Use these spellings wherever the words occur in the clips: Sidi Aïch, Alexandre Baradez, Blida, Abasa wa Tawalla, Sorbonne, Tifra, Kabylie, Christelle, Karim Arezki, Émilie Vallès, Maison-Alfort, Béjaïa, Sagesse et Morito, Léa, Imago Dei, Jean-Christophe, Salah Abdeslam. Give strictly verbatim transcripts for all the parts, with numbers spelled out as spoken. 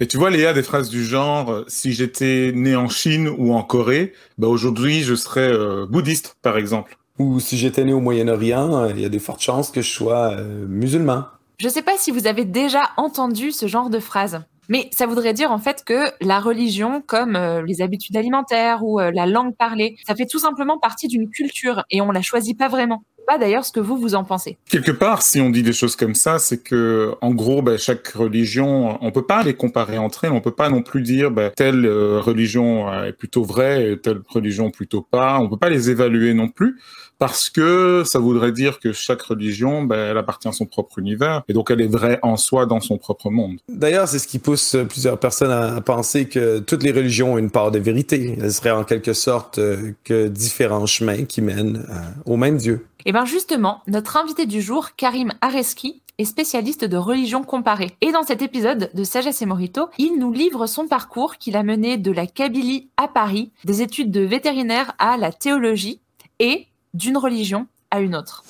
Et tu vois, Léa, des phrases du genre « si j'étais né en Chine ou en Corée, bah aujourd'hui je serais euh, bouddhiste, par exemple. » Ou « si j'étais né au Moyen-Orient, il y a de fortes chances que je sois euh, musulman. » Je ne sais pas si vous avez déjà entendu ce genre de phrase, mais ça voudrait dire en fait que la religion, comme euh, les habitudes alimentaires ou euh, la langue parlée, ça fait tout simplement partie d'une culture et on ne la choisit pas vraiment. Pas d'ailleurs ce que vous, vous en pensez. Quelque part, si on dit des choses comme ça, c'est que, en gros, bah, chaque religion, on peut pas les comparer entre elles, on peut pas non plus dire bah, telle euh, religion euh, est plutôt vraie et telle religion plutôt pas, on peut pas les évaluer non plus, parce que ça voudrait dire que chaque religion, bah, elle appartient à son propre univers, et donc elle est vraie en soi dans son propre monde. D'ailleurs, c'est ce qui pousse plusieurs personnes à penser que toutes les religions ont une part de vérité, elles seraient en quelque sorte euh, que différents chemins qui mènent euh, au même Dieu. Et bien justement, notre invité du jour, Karim Arezki, est spécialiste de religion comparée. Et dans cet épisode de Sagesse et Morito, il nous livre son parcours qu'il a mené de la Kabylie à Paris, des études de vétérinaire à la théologie et d'une religion à une autre.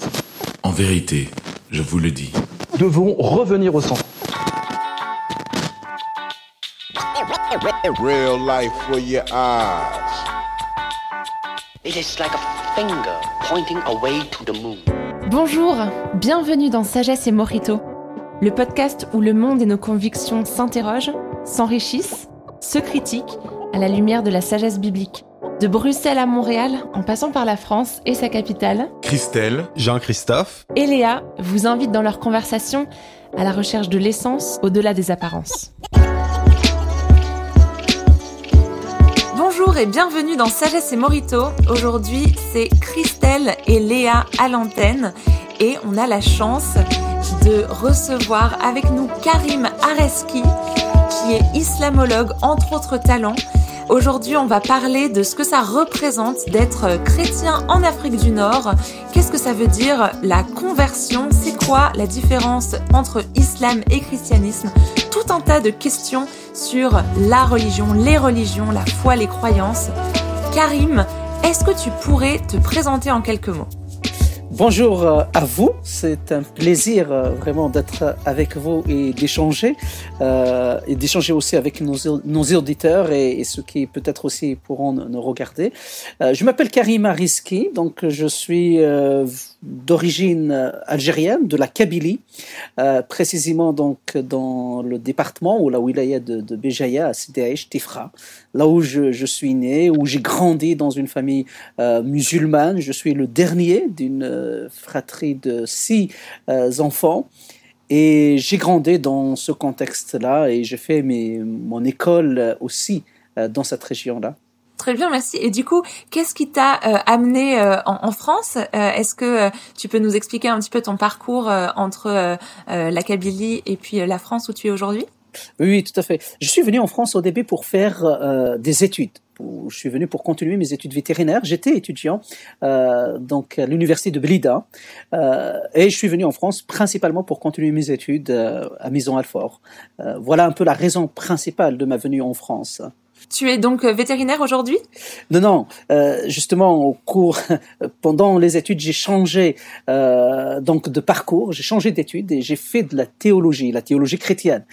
En vérité, je vous le dis. Devons revenir au centre. Real life for your eyes. It is like a finger pointing away to the moon. Bonjour, bienvenue dans Sagesse et Morito, le podcast où le monde et nos convictions s'interrogent, s'enrichissent, se critiquent à la lumière de la sagesse biblique. De Bruxelles à Montréal, en passant par la France et sa capitale, Christelle, Jean-Christophe et Léa vous invitent dans leur conversation à la recherche de l'essence au-delà des apparences. Bonjour et bienvenue dans Sagesse et Morito. Aujourd'hui, c'est Christelle et Léa à l'antenne et on a la chance de recevoir avec nous Karim Arezki, qui est islamologue, entre autres talents. Aujourd'hui, on va parler de ce que ça représente d'être chrétien en Afrique du Nord. Qu'est-ce que ça veut dire la conversion? C'est quoi la différence entre islam et christianisme? Tout un tas de questions sur la religion, les religions, la foi, les croyances. Karim, est-ce que tu pourrais te présenter en quelques mots? Bonjour à vous, c'est un plaisir vraiment d'être avec vous et d'échanger, euh, et d'échanger aussi avec nos, nos auditeurs et, et ceux qui peut-être aussi pourront nous regarder. Euh, je m'appelle Karim Arezki, donc je suis euh, d'origine algérienne, de la Kabylie, euh, précisément donc dans le département ou la wilaya de, de Béjaïa, à Sidi Aïch, Tifra, là où je, je suis né, où j'ai grandi dans une famille euh, musulmane. Je suis le dernier d'une fratrie de six euh, enfants et j'ai grandi dans ce contexte-là et j'ai fait mes, mon école aussi euh, dans cette région-là. Très bien, merci. Et du coup, qu'est-ce qui t'a euh, amené euh, en, en France? euh, Est-ce que euh, tu peux nous expliquer un petit peu ton parcours euh, entre euh, euh, la Kabylie et puis euh, la France où tu es aujourd'hui? Oui, tout à fait. Je suis venu en France au début pour faire euh, des études. Où je suis venu pour continuer mes études vétérinaires. J'étais étudiant euh, donc à l'université de Blida euh, et je suis venu en France principalement pour continuer mes études euh, à Maison-Alfort. Euh, voilà un peu la raison principale de ma venue en France. Tu es donc vétérinaire aujourd'hui? Non, non. Euh, justement, au cours, pendant les études, j'ai changé euh, donc de parcours, j'ai changé d'études et j'ai fait de la théologie, la théologie chrétienne.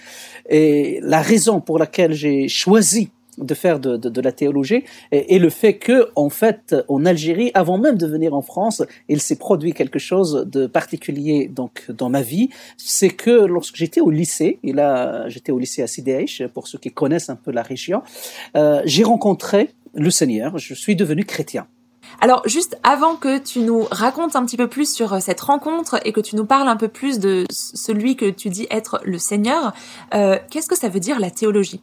Et la raison pour laquelle j'ai choisi de faire de, de, de la théologie et, et le fait que, en fait, en Algérie, avant même de venir en France, il s'est produit quelque chose de particulier donc dans ma vie, c'est que lorsque j'étais au lycée, et là j'étais au lycée à Sidi Aïch, pour ceux qui connaissent un peu la région, euh, j'ai rencontré le Seigneur, je suis devenu chrétien. Alors, juste avant que tu nous racontes un petit peu plus sur cette rencontre et que tu nous parles un peu plus de celui que tu dis être le Seigneur, euh, qu'est-ce que ça veut dire la théologie ?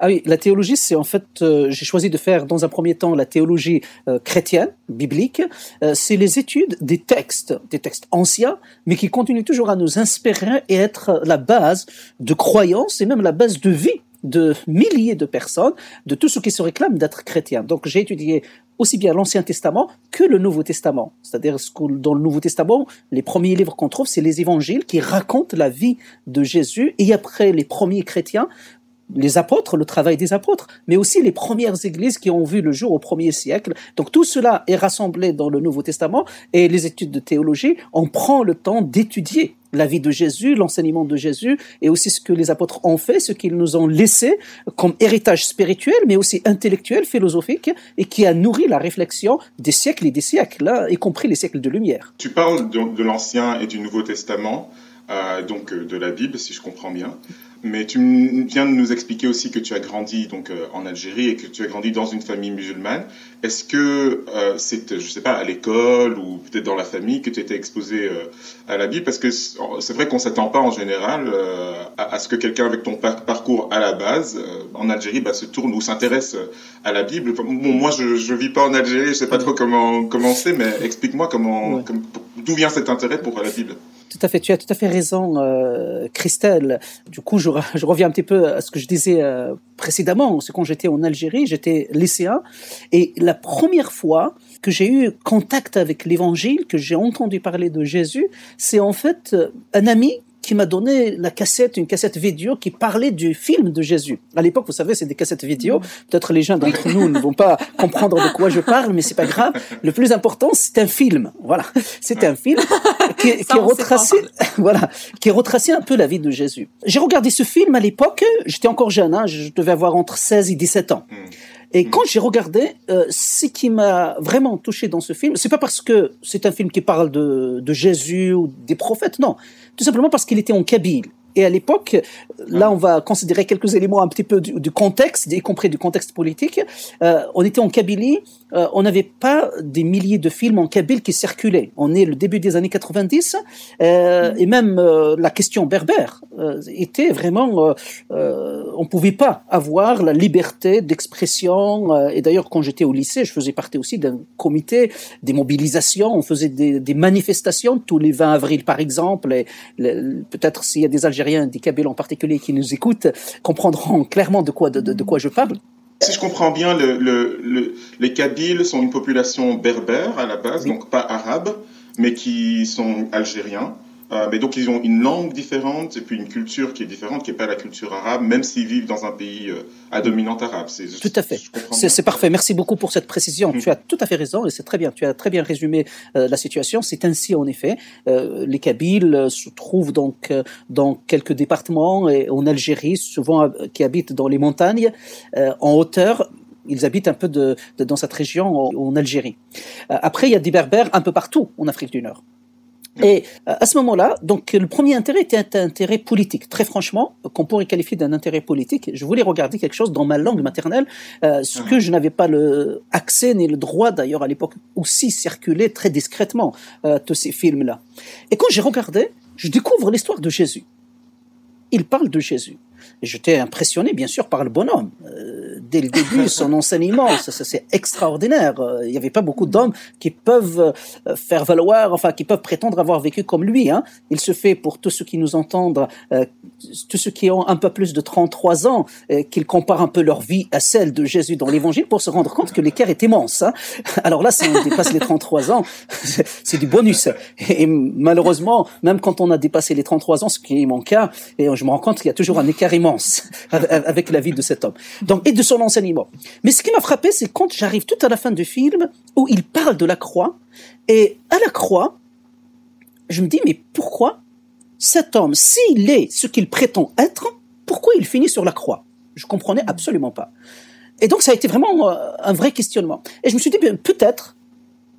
Ah oui, la théologie, c'est en fait, euh, j'ai choisi de faire dans un premier temps la théologie euh, chrétienne, biblique. Euh, c'est les études des textes, des textes anciens, mais qui continuent toujours à nous inspirer et être la base de croyances et même la base de vie de milliers de personnes, de tous ceux qui se réclament d'être chrétiens. Donc j'ai étudié aussi bien l'Ancien Testament que le Nouveau Testament. C'est-à-dire que dans le Nouveau Testament, les premiers livres qu'on trouve, c'est les évangiles qui racontent la vie de Jésus et après les premiers chrétiens les apôtres, le travail des apôtres, mais aussi les premières églises qui ont vu le jour au premier siècle. Donc tout cela est rassemblé dans le Nouveau Testament et les études de théologie, on prend le temps d'étudier la vie de Jésus, l'enseignement de Jésus et aussi ce que les apôtres ont fait, ce qu'ils nous ont laissé comme héritage spirituel, mais aussi intellectuel, philosophique et qui a nourri la réflexion des siècles et des siècles, là, y compris les siècles de lumière. Tu parles de, de l'Ancien et du Nouveau Testament, euh, donc de la Bible, si je comprends bien. Mais tu viens de nous expliquer aussi que tu as grandi donc, euh, en Algérie et que tu as grandi dans une famille musulmane. Est-ce que euh, c'est, je sais pas, à l'école ou peut-être dans la famille que tu étais exposé euh, à la Bible ? Parce que c'est vrai qu'on s'attend pas en général euh, à, à ce que quelqu'un avec ton par- parcours à la base euh, en Algérie bah, se tourne ou s'intéresse à la Bible. Enfin, bon, moi, je, je vis pas en Algérie, je sais pas trop comment commencer, mais explique-moi comment, ouais. comme, d'où vient cet intérêt pour la Bible ? Tout à fait, tu as tout à fait raison, euh, Christelle. Du coup, je, je reviens un petit peu à ce que je disais euh, précédemment. C'est quand j'étais en Algérie, j'étais lycéen, et la première fois que j'ai eu contact avec l'Évangile, que j'ai entendu parler de Jésus, c'est en fait un ami qui m'a donné la cassette, une cassette vidéo qui parlait du film de Jésus. À l'époque, vous savez, c'est des cassettes vidéo. Peut-être les gens d'entre nous ne vont pas comprendre de quoi je parle, mais c'est pas grave. Le plus important, c'est un film. Voilà. C'est un film qui, qui retraçait, voilà, qui retraçait un peu la vie de Jésus. J'ai regardé ce film à l'époque. J'étais encore jeune, hein. Je devais avoir entre seize et dix-sept ans. Et quand j'ai regardé, euh, ce qui m'a vraiment touché dans ce film, c'est pas parce que c'est un film qui parle de, de Jésus ou des prophètes, non. Tout simplement parce qu'il était en Kabyle. Et à l'époque, là, on va considérer quelques éléments un petit peu du, du contexte, y compris du contexte politique. Euh, on était en Kabylie, euh, on n'avait pas des milliers de films en Kabyle qui circulaient. On est le début des années quatre-vingt-dix, euh, et même euh, la question berbère euh, était vraiment... Euh, euh, on ne pouvait pas avoir la liberté d'expression. Euh, et d'ailleurs, quand j'étais au lycée, je faisais partie aussi d'un comité, des mobilisations, on faisait des, des manifestations tous les vingt avril, par exemple. Et, les, peut-être s'il y a des Algériens des Kabyles en particulier qui nous écoutent comprendront clairement de quoi de, de, de quoi je parle. Si je comprends bien, le, le, le, les Kabyles sont une population berbère à la base, oui. Donc pas arabe, mais qui sont algériens. Euh, mais donc ils ont une langue différente et puis une culture qui est différente, qui n'est pas la culture arabe, même s'ils vivent dans un pays euh, à dominante arabe. C'est, je, tout à fait. C'est, c'est parfait. Merci beaucoup pour cette précision. Mmh. Tu as tout à fait raison et c'est très bien. Tu as très bien résumé euh, la situation. C'est ainsi en effet. Euh, les Kabyles euh, se trouvent donc euh, dans quelques départements et en Algérie, souvent euh, qui habitent dans les montagnes euh, en hauteur. Ils habitent un peu de, de, dans cette région en, en Algérie. Euh, après, il y a des Berbères un peu partout en Afrique du Nord. Et à ce moment-là, donc le premier intérêt était un intérêt politique. Très franchement, qu'on pourrait qualifier d'un intérêt politique, je voulais regarder quelque chose dans ma langue maternelle, euh, ce que je n'avais pas le accès ni le droit d'ailleurs à l'époque aussi circulait très discrètement euh, tous ces films-là. Et quand j'ai regardé, je découvre l'histoire de Jésus. Il parle de Jésus. Et j'étais impressionné, bien sûr, par le bonhomme. Euh, dès le début, son enseignement, ça, ça, c'est extraordinaire. Il euh, n'y avait pas beaucoup d'hommes qui peuvent euh, faire valoir, enfin, qui peuvent prétendre avoir vécu comme lui. Hein. Il se fait, pour tous ceux qui nous entendent, euh, tous ceux qui ont un peu plus de trente-trois ans, euh, qu'ils comparent un peu leur vie à celle de Jésus dans l'Évangile pour se rendre compte que l'écart est immense. Hein. Alors là, si on dépasse les trente-trois ans, c'est, c'est du bonus. Et, et malheureusement, même quand on a dépassé les trente-trois ans, ce qui est mon cas, et je me rends compte qu'il y a toujours un écart immense avec la vie de cet homme. Donc, et de son enseignement. Mais ce qui m'a frappé, c'est quand j'arrive tout à la fin du film où il parle de la croix et à la croix, je me dis, mais pourquoi cet homme, s'il est ce qu'il prétend être, pourquoi il finit sur la croix ? Je comprenais absolument pas. Et donc, ça a été vraiment un vrai questionnement. Et je me suis dit, bien, peut-être,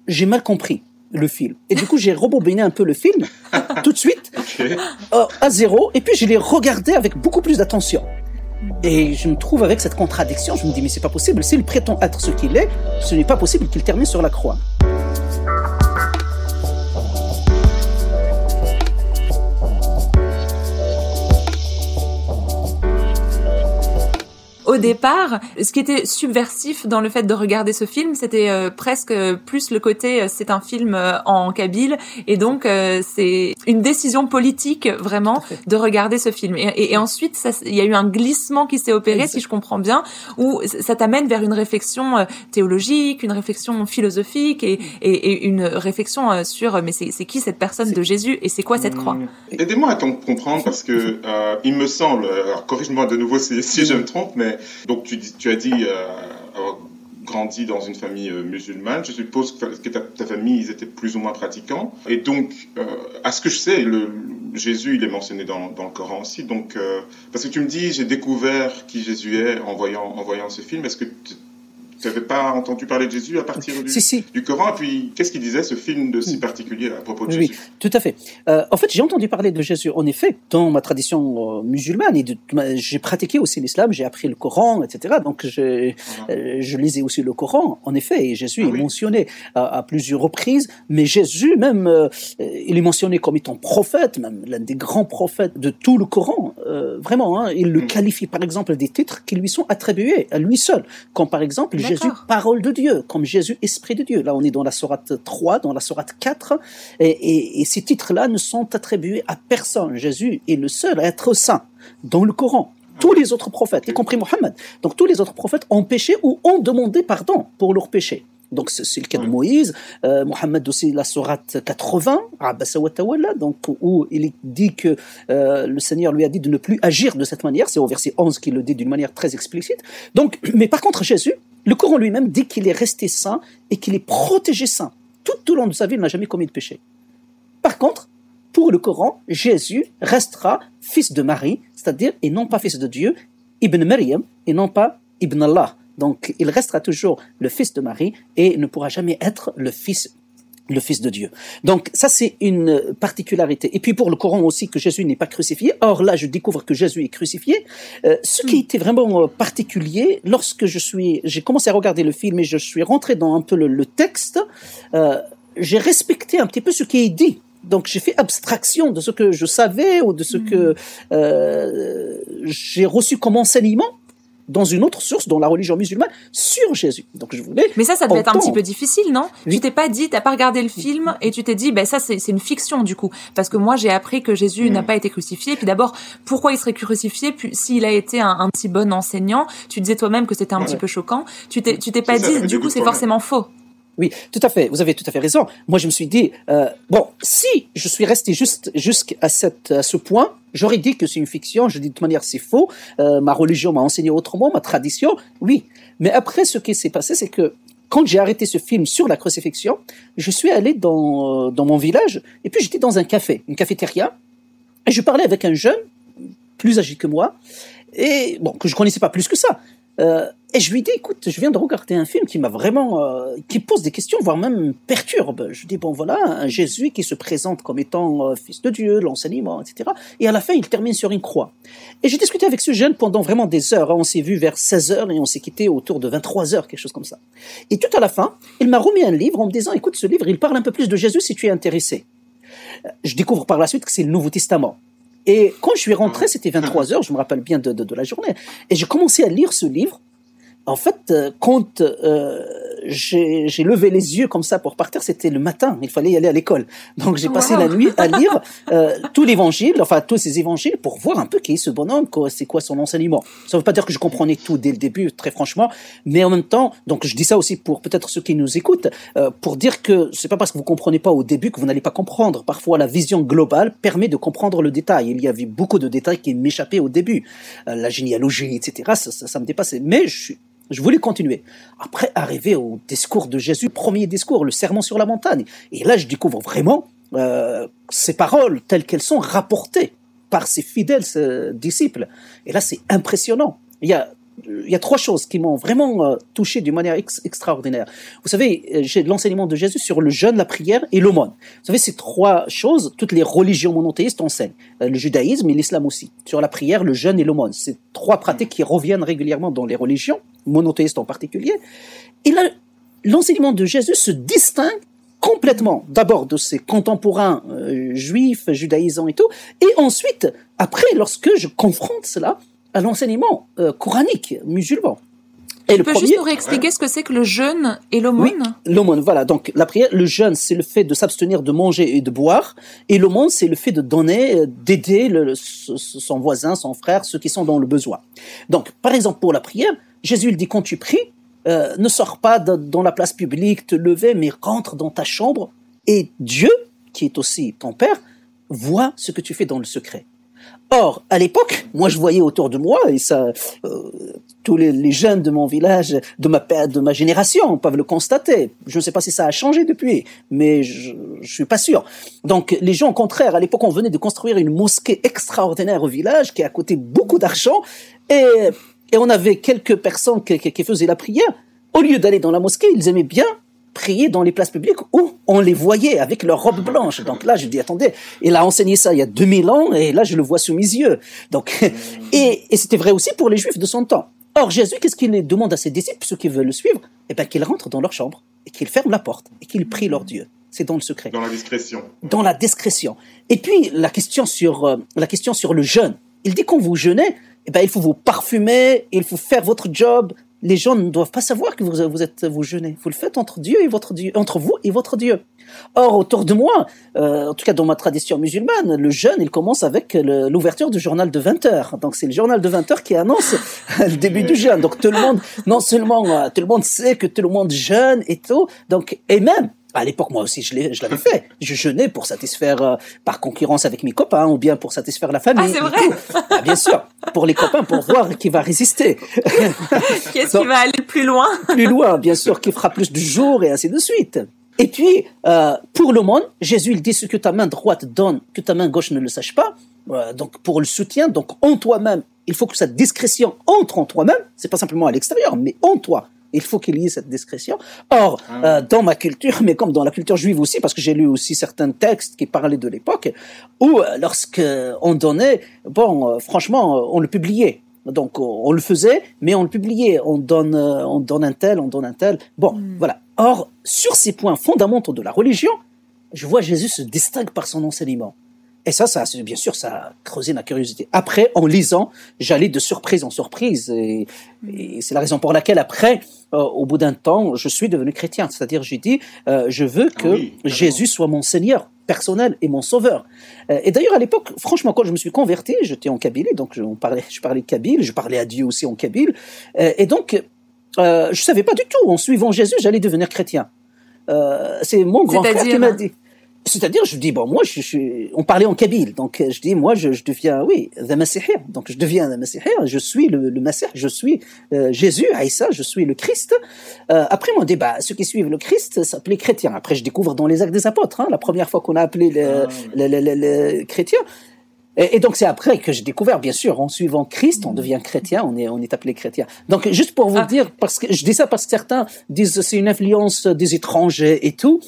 j'ai mal compris le film. Et du coup, j'ai rebobiné un peu le film, tout de suite, okay. euh, à zéro, et puis je l'ai regardé avec beaucoup plus d'attention. Et je me trouve avec cette contradiction, je me dis, mais c'est pas possible, s'il prétend être ce qu'il est, ce n'est pas possible qu'il termine sur la croix. Au départ, ce qui était subversif dans le fait de regarder ce film, c'était euh, presque plus le côté euh, c'est un film euh, en kabyle, et donc euh, c'est une décision politique vraiment de regarder ce film. Et, et, et ensuite, il y a eu un glissement qui s'est opéré, exact. Si je comprends bien, où ça t'amène vers une réflexion euh, théologique, une réflexion philosophique et, et, et une réflexion euh, sur euh, mais c'est, c'est qui cette personne c'est... de Jésus et c'est quoi cette croix ? Aidez-moi à comprendre parce que euh, il me semble, alors corrige-moi de nouveau si, si je me trompe, mais donc tu, tu as dit euh, avoir grandi dans une famille musulmane, je suppose que ta, ta famille, ils étaient plus ou moins pratiquants, et donc euh, à ce que je sais, le, Jésus il est mentionné dans, dans le Coran aussi, donc euh, parce que tu me dis j'ai découvert qui Jésus est en voyant, en voyant ce film, est-ce que tu Tu n'avais pas entendu parler de Jésus à partir du, si, si. du Coran. Et puis, qu'est-ce qu'il disait, ce film de si particulier à propos de oui, Jésus ? Oui, tout à fait. Euh, en fait, j'ai entendu parler de Jésus, en effet, dans ma tradition euh, musulmane. Et de, j'ai pratiqué aussi l'islam, j'ai appris le Coran, et cetera. Donc, je, ah. euh, je lisais aussi le Coran, en effet. Et Jésus ah, est oui. mentionné à, à plusieurs reprises. Mais Jésus, même, euh, il est mentionné comme étant prophète, même l'un des grands prophètes de tout le Coran. Euh, vraiment, hein, il le mmh. qualifie, par exemple, des titres qui lui sont attribués à lui seul. Comme, par exemple, mmh. Jésus, parole de Dieu, comme Jésus, esprit de Dieu. Là, on est dans la sourate trois, dans la sourate quatre, et, et, et ces titres-là ne sont attribués à personne. Jésus est le seul à être saint dans le Coran. Tous les autres prophètes, y compris Mohammed, donc tous les autres prophètes ont péché ou ont demandé pardon pour leurs péchés. Donc, c'est le cas de Moïse, euh, Mohammed aussi, la sourate quatre-vingts, Abasa wa Tawalla, donc, où il dit que, euh, le Seigneur lui a dit de ne plus agir de cette manière. C'est au verset onze qu'il le dit d'une manière très explicite. Donc, mais par contre, Jésus, le Coran lui-même dit qu'il est resté saint et qu'il est protégé saint. Tout au long de sa vie, il n'a jamais commis de péché. Par contre, pour le Coran, Jésus restera fils de Marie, c'est-à-dire, et non pas fils de Dieu, Ibn Maryam, et non pas Ibn Allah. Donc, il restera toujours le fils de Marie et ne pourra jamais être le fils, le fils de Dieu. Donc, ça, c'est une particularité. Et puis, pour le Coran aussi, que Jésus n'est pas crucifié. Or, là, je découvre que Jésus est crucifié. Euh, ce qui était vraiment particulier, lorsque je suis, j'ai commencé à regarder le film et je suis rentré dans un peu le, le texte, euh, j'ai respecté un petit peu ce qui est dit. Donc, j'ai fait abstraction de ce que je savais ou de ce que euh, j'ai reçu comme enseignement dans une autre source, dans la religion musulmane, sur Jésus. Donc je voulais. Mais ça, ça devait entendre. Être un petit peu difficile, non ? Oui. Tu t'es pas dit, t'as pas regardé le film et tu t'es dit, ben bah, ça c'est, c'est une fiction du coup, parce que moi j'ai appris que Jésus mmh. n'a pas été crucifié. Puis d'abord, pourquoi il serait crucifié ? Puis s'il a été un, un petit bon enseignant, tu disais toi-même que c'était un ouais. petit peu choquant. Tu t'es, tu t'es pas c'est dit, ça, du coup c'est forcément faux. Oui, tout à fait. Vous avez tout à fait raison. Moi, je me suis dit, euh, bon, si je suis resté juste jusqu'à cette, à ce point, j'aurais dit que c'est une fiction. Je dis de toute manière, c'est faux. Euh, ma religion m'a enseigné autrement, ma tradition, oui. Mais après, ce qui s'est passé, c'est que quand j'ai arrêté ce film sur la crucifixion, je suis allé dans dans mon village et puis j'étais dans un café, une cafétéria, et je parlais avec un jeune plus âgé que moi et bon que je connaissais pas plus que ça. Euh, et je lui dis, écoute, je viens de regarder un film qui m'a vraiment, euh, qui pose des questions, voire même perturbe. Je dis, bon, voilà, un Jésus qui se présente comme étant euh, fils de Dieu, l'enseignement, et cetera. Et à la fin, il termine sur une croix. Et j'ai discuté avec ce jeune pendant vraiment des heures. On s'est vu vers seize heures et on s'est quitté autour de vingt-trois heures, quelque chose comme ça. Et tout à la fin, il m'a remis un livre en me disant, écoute, ce livre, il parle un peu plus de Jésus si tu es intéressé. Je découvre par la suite que c'est le Nouveau Testament. Et quand je suis rentré, c'était vingt-trois heures, je me rappelle bien de, de, de la journée, et j'ai commencé à lire ce livre. En fait, quand euh, j'ai, j'ai levé les yeux comme ça pour partir, c'était le matin, il fallait y aller à l'école. Donc j'ai passé wow. la nuit à lire euh, tout l'évangile, enfin tous ces évangiles, pour voir un peu qui est ce bonhomme, quoi, c'est quoi son enseignement. Ça ne veut pas dire que je comprenais tout dès le début, très franchement, mais en même temps, donc je dis ça aussi pour peut-être ceux qui nous écoutent, euh, pour dire que c'est pas parce que vous comprenez pas au début que vous n'allez pas comprendre. Parfois, la vision globale permet de comprendre le détail. Il y avait beaucoup de détails qui m'échappaient au début, euh, la généalogie, et cetera. Ça, ça, ça me dépassait, mais je suis Je voulais continuer. Après, arriver au discours de Jésus, premier discours, le sermon sur la montagne. Et là, je découvre vraiment euh, ces paroles telles qu'elles sont rapportées par ses fidèles euh, disciples. Et là, c'est impressionnant. Il y a, il y a trois choses qui m'ont vraiment euh, touché d'une manière ex- extraordinaire. Vous savez, j'ai l'enseignement de Jésus sur le jeûne, la prière et l'aumône. Vous savez, ces trois choses, toutes les religions monothéistes enseignent. Euh, le judaïsme et l'islam aussi. Sur la prière, le jeûne et l'aumône. C'est trois pratiques qui reviennent régulièrement dans les religions monothéiste en particulier. Et là, l'enseignement de Jésus se distingue complètement, d'abord de ses contemporains euh, juifs, judaïsants et tout, et ensuite, après, lorsque je confronte cela, à l'enseignement euh, coranique musulman. Et tu peux premier... juste nous réexpliquer ce que c'est que le jeûne et l'aumône ? Oui, l'aumône, voilà. Donc, la prière, le jeûne, c'est le fait de s'abstenir de manger et de boire. Et l'aumône, c'est le fait de donner, d'aider le, son voisin, son frère, ceux qui sont dans le besoin. Donc, par exemple, pour la prière, Jésus il dit, quand tu pries, euh, ne sors pas de, dans la place publique, te lever, mais rentre dans ta chambre. Et Dieu, qui est aussi ton Père, voit ce que tu fais dans le secret. Or, à l'époque, moi je voyais autour de moi, et ça, euh, tous les, les jeunes de mon village, de ma, de ma génération peuvent le constater. Je ne sais pas si ça a changé depuis, mais je ne suis pas sûr. Donc les gens, au contraire, à l'époque, on venait de construire une mosquée extraordinaire au village qui a coûté beaucoup d'argent, et, et on avait quelques personnes qui, qui, qui faisaient la prière. Au lieu d'aller dans la mosquée, ils aimaient bien prier dans les places publiques où on les voyait avec leurs robes blanches. Donc là, je dis, attendez, il a enseigné ça il y a deux mille ans et là, je le vois sous mes yeux. Donc, et, et c'était vrai aussi pour les Juifs de son temps. Or, Jésus, qu'est-ce qu'il demande à ses disciples, ceux qui veulent le suivre ? Eh bien, qu'ils rentrent dans leur chambre et qu'ils ferment la porte et qu'ils prient leur Dieu. C'est dans le secret. Dans la discrétion. Dans la discrétion. Et puis, la question sur, euh, la question sur le jeûne. Il dit, quand vous jeûnez, eh bien, il faut vous parfumer, il faut faire votre job. Les gens ne doivent pas savoir que vous, vous êtes, vous jeûnez. Vous le faites entre Dieu et votre Dieu, entre vous et votre Dieu. Or, autour de moi, euh, en tout cas dans ma tradition musulmane, le jeûne, il commence avec le, l'ouverture du journal de vingt heures. Donc, c'est le journal de vingt heures qui annonce le début du jeûne. Donc, tout le monde, non seulement, euh, tout le monde sait que tout le monde jeûne et tout. Donc, et même, à l'époque, moi aussi, je, l'ai, je l'avais fait. Je jeûnais pour satisfaire, euh, par concurrence avec mes copains, ou bien pour satisfaire la famille. Ah, c'est vrai? Ah, bien sûr. Pour les copains, pour voir qui va résister. Qu'est-ce donc, qui va aller plus loin? Plus loin, bien sûr, qui fera plus du jour, et ainsi de suite. Et puis, euh, pour l'aumône, Jésus, il dit ce que ta main droite donne, que ta main gauche ne le sache pas. Euh, donc, pour le soutien, donc, en toi-même, il faut que cette discrétion entre en toi-même. C'est pas simplement à l'extérieur, mais en toi. Il faut qu'il y ait cette discrétion. Or, euh, dans ma culture, mais comme dans la culture juive aussi, parce que j'ai lu aussi certains textes qui parlaient de l'époque, où euh, lorsque on donnait, bon, euh, franchement, on le publiait. Donc, on le faisait, mais on le publiait. On donne, euh, on donne un tel, on donne un tel. Bon, mm. voilà. Or, sur ces points fondamentaux de la religion, je vois Jésus se distingue par son enseignement. Et ça, ça, bien sûr, ça a creusé ma curiosité. Après, en lisant, j'allais de surprise en surprise. Et, et c'est la raison pour laquelle, après, euh, au bout d'un temps, je suis devenu chrétien. C'est-à-dire, j'ai dit, euh, je veux que oui, Jésus soit mon Seigneur personnel et mon Sauveur. Euh, et d'ailleurs, à l'époque, franchement, quand je me suis converti, j'étais en Kabylie, donc je, on parlait, je parlais kabyle, je parlais à Dieu aussi en kabyle. Euh, et donc, euh, je savais pas du tout, en suivant Jésus, j'allais devenir chrétien. Euh, c'est mon grand frère qui m'a dit... C'est-à-dire, je dis, bon, moi, je, je, on parlait en kabyle, donc je dis, moi, je, je deviens, oui, the Masihir, donc je deviens the Masihir, je suis le, le Masih, je suis euh, Jésus, Aïssa, je suis le Christ. Euh, après, mon débat, ceux qui suivent le Christ s'appelaient chrétiens. Après, je découvre dans les Actes des Apôtres, hein, la première fois qu'on a appelé les ah, ouais. le, le, le, le chrétiens. Et, et donc, c'est après que j'ai découvert, bien sûr, en suivant Christ, on devient chrétien, on est, on est appelé chrétien. Donc, juste pour vous ah. dire, parce que je dis ça parce que certains disent que c'est une influence des étrangers et tout.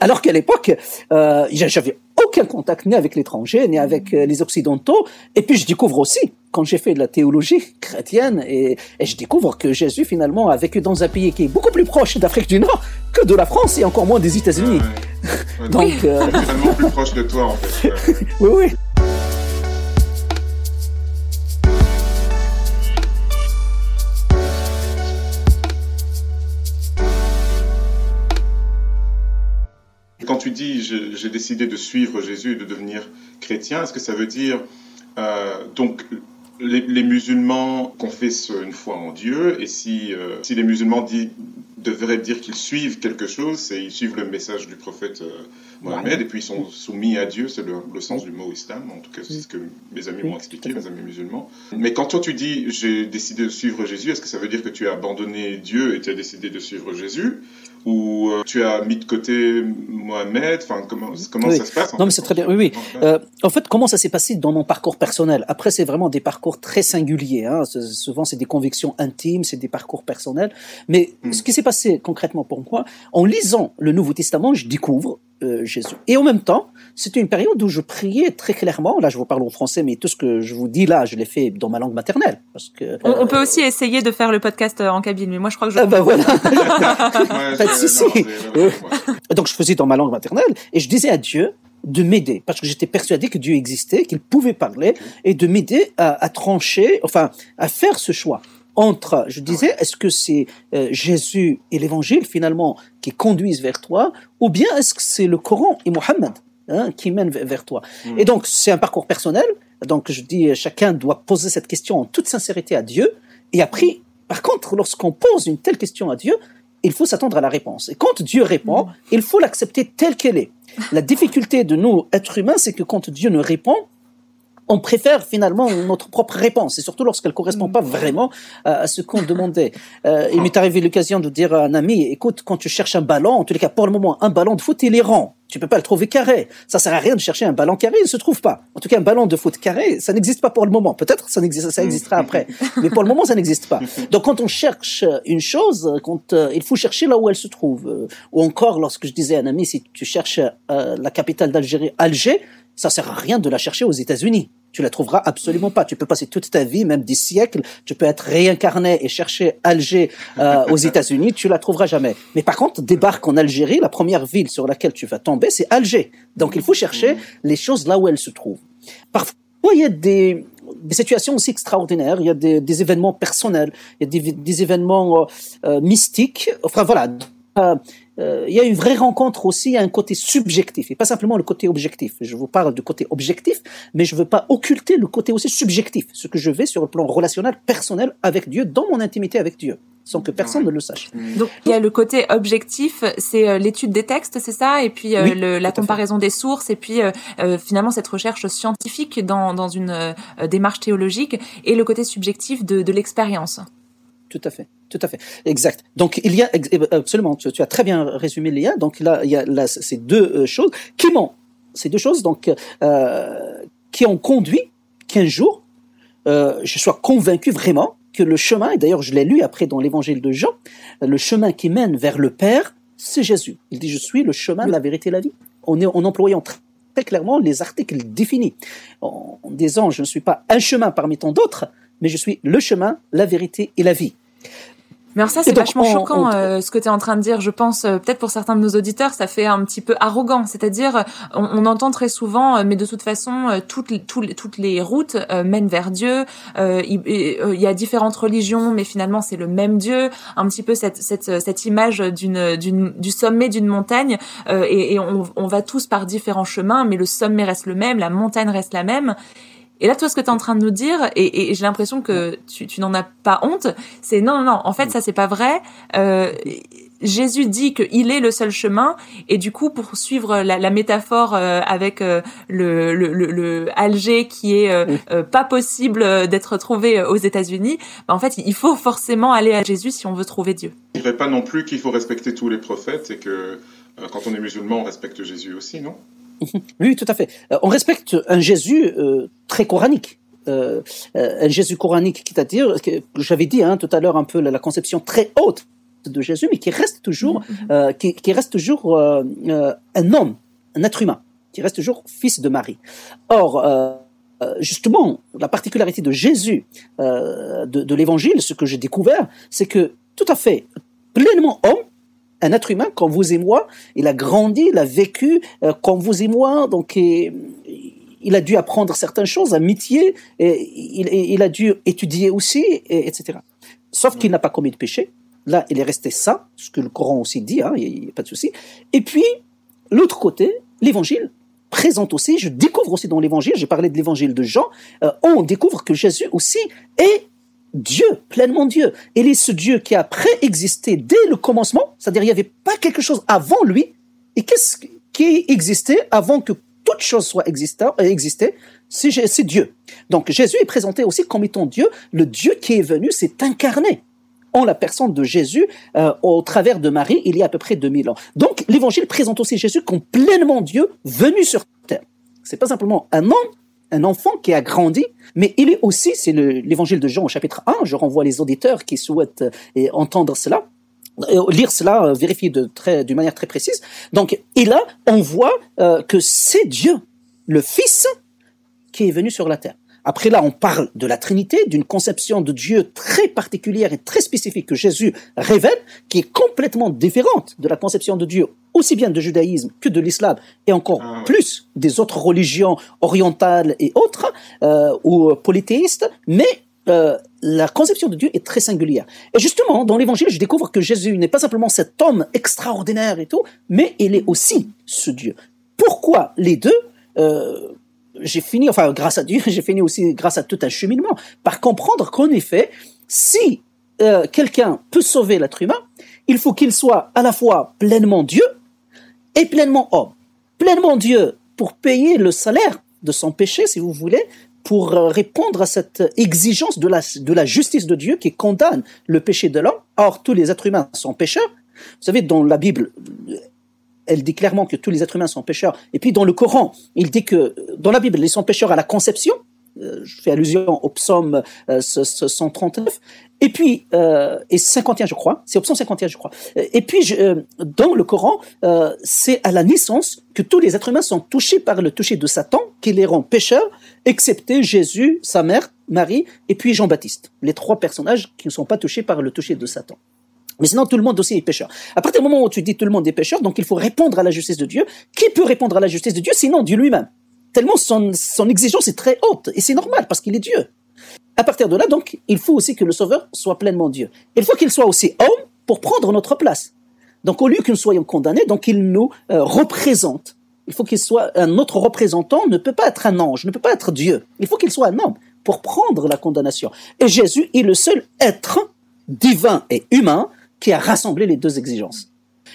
Alors qu'à l'époque, euh, j'avais aucun contact ni avec l'étranger, ni avec euh, les Occidentaux. Et puis, je découvre aussi, quand j'ai fait de la théologie chrétienne, et, et je découvre que Jésus, finalement, a vécu dans un pays qui est beaucoup plus proche d'Afrique du Nord que de la France et encore moins des États-Unis. Ah ouais. Ouais, donc, c'est euh... totalement plus proche de toi, en fait. oui, oui. Quand tu dis je, j'ai décidé de suivre Jésus et de devenir chrétien, est-ce que ça veut dire euh, donc les, les musulmans confessent une foi en Dieu et si euh, si les musulmans dit, devraient dire qu'ils suivent quelque chose, c'est ils suivent le message du prophète euh, Mohammed ouais. et puis ils sont soumis à Dieu, c'est le, le sens du mot islam, en tout cas c'est ce que mes amis m'ont expliqué, mes amis musulmans. Mais quand toi tu dis j'ai décidé de suivre Jésus, est-ce que ça veut dire que tu as abandonné Dieu et tu as décidé de suivre Jésus ? Ou euh, tu as mis de côté Mohamed, enfin comment comment oui. ça se passe en Non fait, mais c'est très bien. Oui oui. Euh, en fait, comment ça s'est passé dans mon parcours personnel ? Après, c'est vraiment des parcours très singuliers. Hein. C'est, souvent, c'est des convictions intimes, c'est des parcours personnels. Mais mmh. ce qui s'est passé concrètement pour moi, en lisant le Nouveau Testament, je découvre euh, Jésus. Et en même temps, c'était une période où je priais très clairement. Là, je vous parle en français, mais tout ce que je vous dis là, je l'ai fait dans ma langue maternelle. Parce que euh, on, on peut aussi essayer de faire le podcast en cabine, mais moi, je crois que je. Ah ben voilà. ouais, Pas de souci. Donc je faisais dans ma langue maternelle et je disais à Dieu, de m'aider, parce que j'étais persuadé que Dieu existait, qu'il pouvait parler, et de m'aider à, à trancher, enfin, à faire ce choix. Entre, je disais, est-ce que c'est euh, Jésus et l'Évangile, finalement, qui conduisent vers toi, ou bien est-ce que c'est le Coran et Mohammed, hein, qui mènent vers toi. Mmh. Et donc, c'est un parcours personnel, donc je dis, chacun doit poser cette question en toute sincérité à Dieu, et après, par contre, lorsqu'on pose une telle question à Dieu, il faut s'attendre à la réponse. Et quand Dieu répond, mmh. il faut l'accepter telle qu'elle est. La difficulté de nous, êtres humains, c'est que quand Dieu ne répond, on préfère finalement notre propre réponse, et surtout lorsqu'elle ne correspond pas vraiment à ce qu'on demandait. Euh, il m'est arrivé l'occasion de dire à un ami, écoute, quand tu cherches un ballon, en tous les cas pour le moment, un ballon de foot, il est rond. Tu ne peux pas le trouver carré. Ça ne sert à rien de chercher un ballon carré, il ne se trouve pas. En tout cas, un ballon de foot carré, ça n'existe pas pour le moment. Peut-être ça, ça existera après, mais pour le moment, ça n'existe pas. Donc, quand on cherche une chose, quand, euh, il faut chercher là où elle se trouve. Ou encore, lorsque je disais à un ami, si tu cherches euh, la capitale d'Algérie, Alger, ça ne sert à rien de la chercher aux États-Unis. Tu la trouveras absolument pas. Tu peux passer toute ta vie, même des siècles, tu peux être réincarné et chercher Alger euh, aux États-Unis, tu la trouveras jamais. Mais par contre, débarque en Algérie, la première ville sur laquelle tu vas tomber, c'est Alger. Donc il faut chercher les choses là où elles se trouvent. Parfois, il y a des, des situations aussi extraordinaires, il y a des, des événements personnels, il y a des, des événements euh, mystiques. Enfin voilà. Euh, euh, il y a une vraie rencontre aussi, il y a un côté subjectif et pas simplement le côté objectif. Je vous parle du côté objectif, mais je ne veux pas occulter le côté aussi subjectif, ce que je vais sur le plan relationnel, personnel avec Dieu, dans mon intimité avec Dieu, sans que personne ne le sache. Donc il y a le côté objectif, c'est l'étude des textes, c'est ça, et puis euh, oui, le, la comparaison des sources, et puis euh, euh, finalement cette recherche scientifique dans, dans une euh, démarche théologique, et le côté subjectif de, de l'expérience. Tout à fait, tout à fait, exact. Donc il y a absolument, tu, tu as très bien résumé, Léa. Donc là, il y a là, ces deux choses qui m'ont, ces deux choses donc euh, qui ont conduit qu'un jour euh, je sois convaincu vraiment que le chemin, et d'ailleurs je l'ai lu après dans l'Évangile de Jean, le chemin qui mène vers le Père, c'est Jésus. Il dit, je suis le chemin, la vérité, la vie. On est en employant très clairement les articles définis en, en disant, je ne suis pas un chemin parmi tant d'autres, mais je suis le chemin, la vérité et la vie. Mais alors ça, c'est donc, vachement on, choquant, on... Euh, ce que tu es en train de dire. Je pense, euh, peut-être pour certains de nos auditeurs, ça fait un petit peu arrogant. C'est-à-dire, on, on entend très souvent, euh, mais de toute façon, euh, toutes, toutes, toutes les routes euh, mènent vers Dieu. Euh, il, il y a différentes religions, mais finalement, c'est le même Dieu. Un petit peu cette, cette, cette image d'une, d'une, du sommet d'une montagne. Euh, et et on, on va tous par différents chemins, mais le sommet reste le même, la montagne reste la même. Et là, toi, ce que tu es en train de nous dire, et, et j'ai l'impression que tu, tu n'en as pas honte, c'est non, non, non, en fait, ça, c'est pas vrai. Euh, Jésus dit qu'il est le seul chemin, et du coup, pour suivre la, la métaphore euh, avec euh, le, le, le, le Alger qui est euh, euh, pas possible d'être trouvé aux États-Unis, bah, en fait, il faut forcément aller à Jésus si on veut trouver Dieu. Je dirais pas non plus qu'il faut respecter tous les prophètes, et que euh, quand on est musulman, on respecte Jésus aussi, non ? Oui, tout à fait. Euh, on respecte un Jésus euh, très coranique. Euh, euh, un Jésus coranique, c'est-à-dire, j'avais dit hein, tout à l'heure un peu la, la conception très haute de Jésus, mais qui reste toujours, euh, qui, qui reste toujours euh, euh, un homme, un être humain, qui reste toujours fils de Marie. Or, euh, justement, la particularité de Jésus, euh, de, de l'Évangile, ce que j'ai découvert, c'est que tout à fait, pleinement homme, un être humain, comme vous et moi, il a grandi, il a vécu, euh, comme vous et moi, donc et, il a dû apprendre certaines choses, un métier, et, il, et, il a dû étudier aussi, et, etc. Sauf qu'il n'a pas commis de péché, là il est resté saint, ce que le Coran aussi dit, hein, il n'y a pas de souci. Et puis, l'autre côté, l'Évangile présente aussi, je découvre aussi dans l'Évangile, j'ai parlé de l'Évangile de Jean, euh, on découvre que Jésus aussi est Dieu, pleinement Dieu. Il est ce Dieu qui a préexisté dès le commencement, c'est-à-dire il n'y avait pas quelque chose avant lui, et qu'est-ce qui existait avant que toute chose soit existée, c'est, c'est Dieu. Donc Jésus est présenté aussi comme étant Dieu, le Dieu qui est venu s'est incarné en la personne de Jésus euh, au travers de Marie il y a à peu près deux mille ans. Donc l'Évangile présente aussi Jésus comme pleinement Dieu venu sur terre. C'est pas simplement un homme, un enfant qui a grandi, mais il est aussi, c'est le, l'évangile de Jean au chapitre un, je renvoie les auditeurs qui souhaitent euh, entendre cela, euh, lire cela, euh, vérifier de très, d'une manière très précise. Donc, et là, on voit euh, que c'est Dieu, le Fils, qui est venu sur la terre. Après là, on parle de la Trinité, d'une conception de Dieu très particulière et très spécifique que Jésus révèle, qui est complètement différente de la conception de Dieu aussi bien du judaïsme que de l'islam, et encore ah, ouais. plus des autres religions orientales et autres, euh, ou polythéistes, mais euh, la conception de Dieu est très singulière. Et justement, dans l'évangile, je découvre que Jésus n'est pas simplement cet homme extraordinaire et tout, mais il est aussi ce Dieu. Pourquoi les deux? euh, J'ai fini, enfin grâce à Dieu, j'ai fini aussi grâce à tout un cheminement, par comprendre qu'en effet, si euh, quelqu'un peut sauver l'être humain, il faut qu'il soit à la fois pleinement Dieu et pleinement homme. Pleinement Dieu pour payer le salaire de son péché, si vous voulez, pour répondre à cette exigence de la, de la justice de Dieu qui condamne le péché de l'homme. Or, tous les êtres humains sont pécheurs. Vous savez, dans la Bible, elle dit clairement que tous les êtres humains sont pécheurs. Et puis dans le Coran, il dit que dans la Bible, ils sont pécheurs à la conception. Euh, je fais allusion au psaume euh, cent trente-neuf. Et puis, euh, et cinquante et un, je crois. C'est au psaume cinquante et un, je crois. Et puis, je, euh, dans le Coran, euh, c'est à la naissance que tous les êtres humains sont touchés par le toucher de Satan, qui les rend pécheurs, excepté Jésus, sa mère, Marie, et puis Jean-Baptiste. Les trois personnages qui ne sont pas touchés par le toucher de Satan. Mais sinon, tout le monde aussi est pécheur. À partir du moment où tu dis tout le monde est pécheur, donc il faut répondre à la justice de Dieu. Qui peut répondre à la justice de Dieu sinon Dieu lui-même? Tellement son, son exigence est très haute, et c'est normal parce qu'il est Dieu. À partir de là, donc, il faut aussi que le Sauveur soit pleinement Dieu. Il faut qu'il soit aussi homme pour prendre notre place. Donc, au lieu que nous soyons condamnés, donc il nous euh, représente. Il faut qu'il soit un autre représentant. Ne peut pas être un ange, ne peut pas être Dieu. Il faut qu'il soit un homme pour prendre la condamnation. Et Jésus est le seul être divin et humain qui a rassemblé les deux exigences.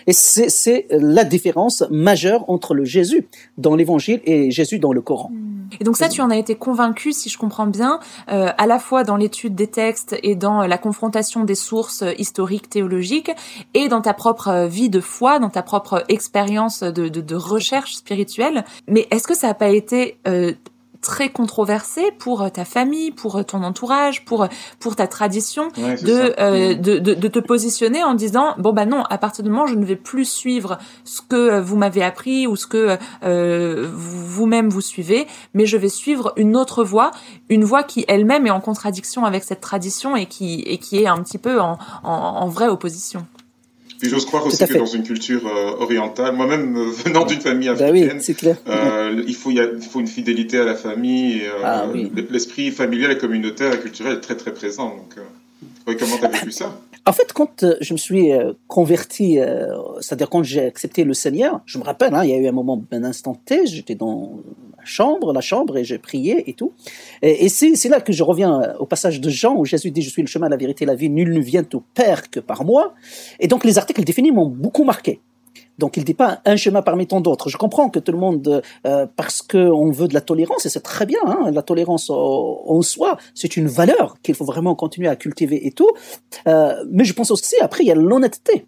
Et c'est, c'est la différence majeure entre le Jésus dans l'Évangile et Jésus dans le Coran. Et donc ça, tu en as été convaincu, si je comprends bien, euh, à la fois dans l'étude des textes et dans la confrontation des sources historiques, théologiques, et dans ta propre vie de foi, dans ta propre expérience de, de, de recherche spirituelle. Mais est-ce que ça n'a pas été... Euh, très controversé pour ta famille, pour ton entourage, pour pour ta tradition, ouais, de, euh, de de de te positionner en disant bon bah non, à partir du moment je ne vais plus suivre ce que vous m'avez appris ou ce que euh, vous-même vous suivez, mais je vais suivre une autre voie, une voie qui elle-même est en contradiction avec cette tradition et qui et qui est un petit peu en en, en vraie opposition. Puis j'ose croire aussi que dans une culture euh, orientale, moi-même euh, venant d'une famille africaine, ben oui, c'est clair. Euh, il, faut, il, y a, il faut une fidélité à la famille, et, euh, ah, oui. l'esprit familial et communautaire et culturel est très très présent. Donc, euh, oui, comment tu as vécu ça ? En fait, quand je me suis converti, euh, c'est-à-dire quand j'ai accepté le Seigneur, je me rappelle, hein, il y a eu un moment, un instant T, j'étais dans... chambre, la chambre, et j'ai prié et tout. Et, et c'est, c'est là que je reviens au passage de Jean, où Jésus dit « Je suis le chemin, la vérité, la vie, nul ne vient au Père que par moi ». Et donc les articles définis m'ont beaucoup marqué. Donc il ne dit pas un chemin parmi tant d'autres. Je comprends que tout le monde, euh, parce qu'on veut de la tolérance, et c'est très bien, hein, la tolérance en, en soi, c'est une valeur qu'il faut vraiment continuer à cultiver et tout. Euh, mais je pense aussi, après, il y a l'honnêteté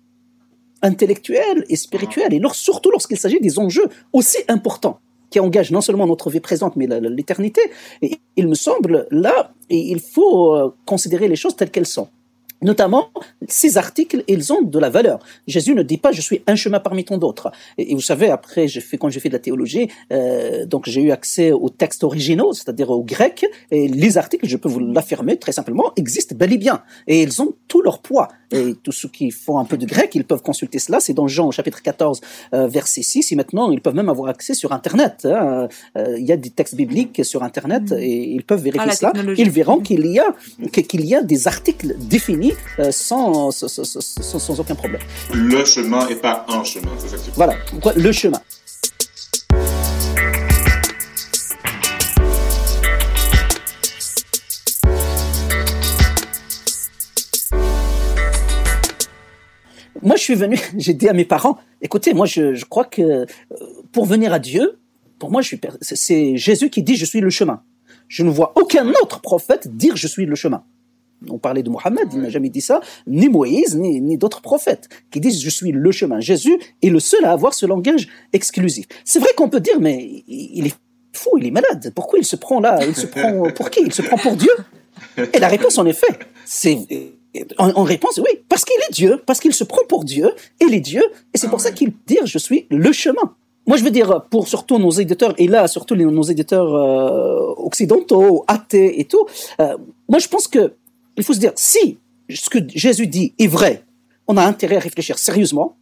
intellectuelle et spirituelle, et lors, surtout lorsqu'il s'agit des enjeux aussi importants, qui engage non seulement notre vie présente, mais l'éternité. Et il me semble, là, il faut considérer les choses telles qu'elles sont. Notamment, ces articles, ils ont de la valeur. Jésus ne dit pas « je suis un chemin parmi tant d'autres ». Et vous savez, après, j'ai fait, quand j'ai fait de la théologie, euh, donc j'ai eu accès aux textes originaux, c'est-à-dire aux Grecs, et les articles, je peux vous l'affirmer très simplement, existent bel et bien. Et ils ont tout leur poids. Et tous ceux qui font un peu de grec, ils peuvent consulter cela. C'est dans Jean, au chapitre quatorze, euh, verset six. Et maintenant, ils peuvent même avoir accès sur Internet. Il hein. euh, y a des textes bibliques sur Internet et ils peuvent vérifier ah, cela. Ils verront qu'il y a, qu'il y a des articles définis Euh, sans, sans, sans, sans aucun problème. Le chemin et pas un chemin, c'est ça que tu... Voilà, quoi, le chemin. Moi, je suis venu, j'ai dit à mes parents, écoutez, moi, je, je crois que pour venir à Dieu, pour moi, je suis, c'est Jésus qui dit « je suis le chemin ». Je ne vois aucun autre prophète dire « je suis le chemin ». On parlait de Mohammed, il n'a jamais dit ça, ni Moïse, ni, ni d'autres prophètes qui disent « je suis le chemin ». Jésus est le seul à avoir ce langage exclusif. C'est vrai qu'on peut dire « mais il est fou, il est malade, pourquoi il se prend là ? Il se prend pour qui ? Il se prend pour Dieu ?» Et la réponse, en effet, c'est... En, en réponse, oui, parce qu'il est Dieu, parce qu'il se prend pour Dieu, il est Dieu, et c'est pour ça qu'il dit « je suis le chemin ». Moi, je veux dire, pour surtout nos éditeurs, et là, surtout les, nos éditeurs euh, occidentaux, athées et tout, euh, moi, je pense que il faut se dire, si ce que Jésus dit est vrai, on a intérêt à réfléchir sérieusement.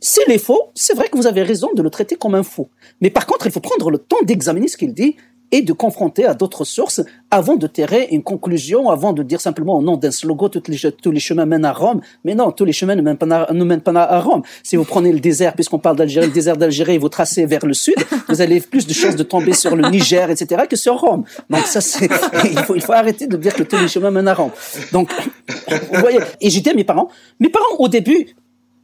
S'il est faux, c'est vrai que vous avez raison de le traiter comme un faux. Mais par contre, il faut prendre le temps d'examiner ce qu'il dit et de confronter à d'autres sources avant de tirer une conclusion, avant de dire simplement au nom d'un slogan « Tous les chemins mènent à Rome ». Mais non, tous les chemins ne mènent pas à, ne mènent pas à Rome. Si vous prenez le désert, puisqu'on parle d'Algérie, le désert d'Algérie, et vous tracez vers le sud, vous avez plus de chances de tomber sur le Niger, et cetera, que sur Rome. Donc ça, c'est, il faut, il faut arrêter de dire que tous les chemins mènent à Rome. Donc, vous voyez, et j'étais à mes parents. Mes parents, au début,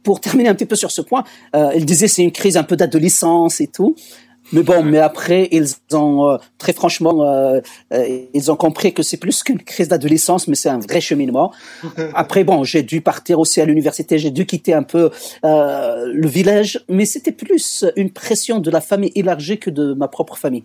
pour terminer un petit peu sur ce point, euh, ils disaient c'est une crise un peu d'adolescence et tout. Mais bon, mais après, ils ont, euh, très franchement, euh, euh, ils ont compris que c'est plus qu'une crise d'adolescence, mais c'est un vrai cheminement. Après, bon, j'ai dû partir aussi à l'université, j'ai dû quitter un peu euh, le village, mais c'était plus une pression de la famille élargie que de ma propre famille.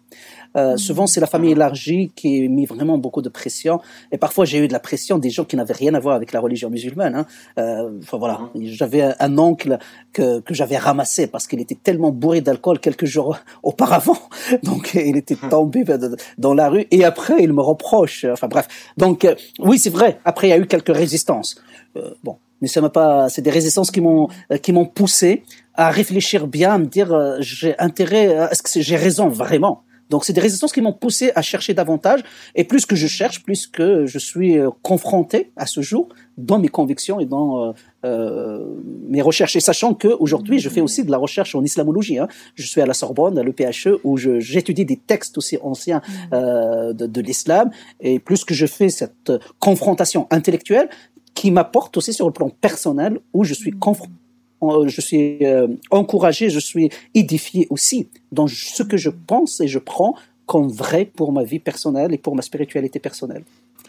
Euh, souvent, c'est la famille élargie qui met vraiment beaucoup de pression. Et parfois, j'ai eu de la pression des gens qui n'avaient rien à voir avec la religion musulmane. Hein. Euh, enfin, voilà. J'avais un oncle que, que j'avais ramassé parce qu'il était tellement bourré d'alcool quelques jours auparavant. Donc, il était tombé dans la rue. Et après, il me reproche. Enfin, bref. Donc, euh, oui, c'est vrai. Après, il y a eu quelques résistances. Euh, bon. Mais ça m'a pas, c'est des résistances qui m'ont, qui m'ont poussé à réfléchir bien, à me dire, euh, j'ai intérêt, à, est-ce que j'ai raison vraiment? Donc, c'est des résistances qui m'ont poussé à chercher davantage. Et plus que je cherche, plus que je suis confronté à ce jour dans mes convictions et dans euh, euh, mes recherches. Et sachant qu'aujourd'hui, je fais aussi de la recherche en islamologie. Hein. Je suis à la Sorbonne, à l'E P H E, où je, j'étudie des textes aussi anciens euh, de, de l'islam. Et plus que je fais cette confrontation intellectuelle qui m'apporte aussi sur le plan personnel, où je suis confronté. Je suis euh, encouragé, je suis édifié aussi dans ce que je pense et je prends comme vrai pour ma vie personnelle et pour ma spiritualité personnelle.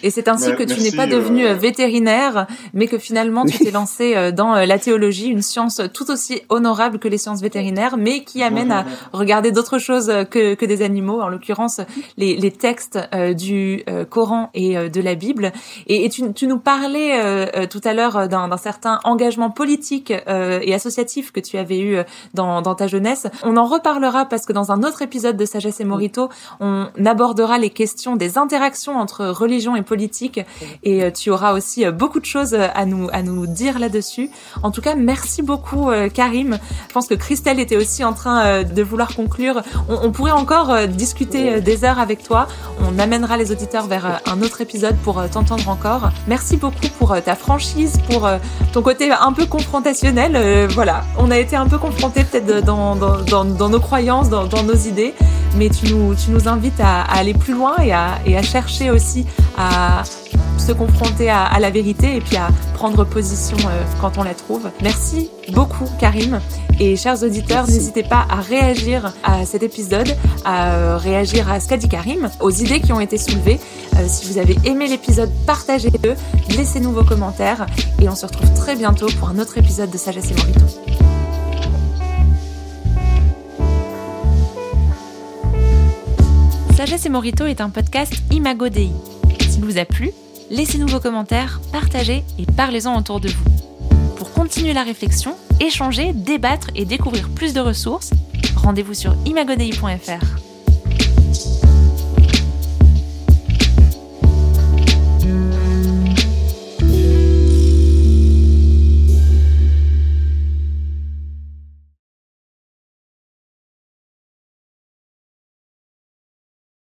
Et c'est ainsi bah, que merci, tu n'es pas devenu euh... vétérinaire, mais que finalement tu t'es lancé dans la théologie, une science tout aussi honorable que les sciences vétérinaires, mais qui amène à regarder d'autres choses que, que des animaux, en l'occurrence les, les textes euh, du euh, Coran et euh, de la Bible. Et, et tu, tu nous parlais euh, tout à l'heure d'un, d'un certain engagement politique euh, et associatif que tu avais eu dans, dans ta jeunesse. On en reparlera parce que dans un autre épisode de Sagesse et Morito, on abordera les questions des interactions entre religion et politique, et tu auras aussi beaucoup de choses à nous à nous dire là-dessus. En tout cas, merci beaucoup Karim. Je pense que Christelle était aussi en train de vouloir conclure. On, on pourrait encore discuter des heures avec toi. On amènera les auditeurs vers un autre épisode pour t'entendre encore. Merci beaucoup pour ta franchise, pour ton côté un peu confrontationnel. Euh, voilà, on a été un peu confrontés peut-être dans dans dans, dans nos croyances, dans, dans nos idées, mais tu nous tu nous invites à, à aller plus loin et à et à chercher aussi à à se confronter à, à la vérité et puis à prendre position euh, quand on la trouve. Merci beaucoup Karim, et chers auditeurs, merci. N'hésitez pas à réagir à cet épisode, à euh, réagir à ce qu'a dit Karim, aux idées qui ont été soulevées. Euh, si vous avez aimé l'épisode, partagez-le, laissez-nous vos commentaires et on se retrouve très bientôt pour un autre épisode de Sagesse et Morito. Sagesse et Morito est un podcast Imago Dei. S'il vous a plu, laissez-nous vos commentaires, partagez et parlez-en autour de vous. Pour continuer la réflexion, échanger, débattre et découvrir plus de ressources, rendez-vous sur imago dei point f r.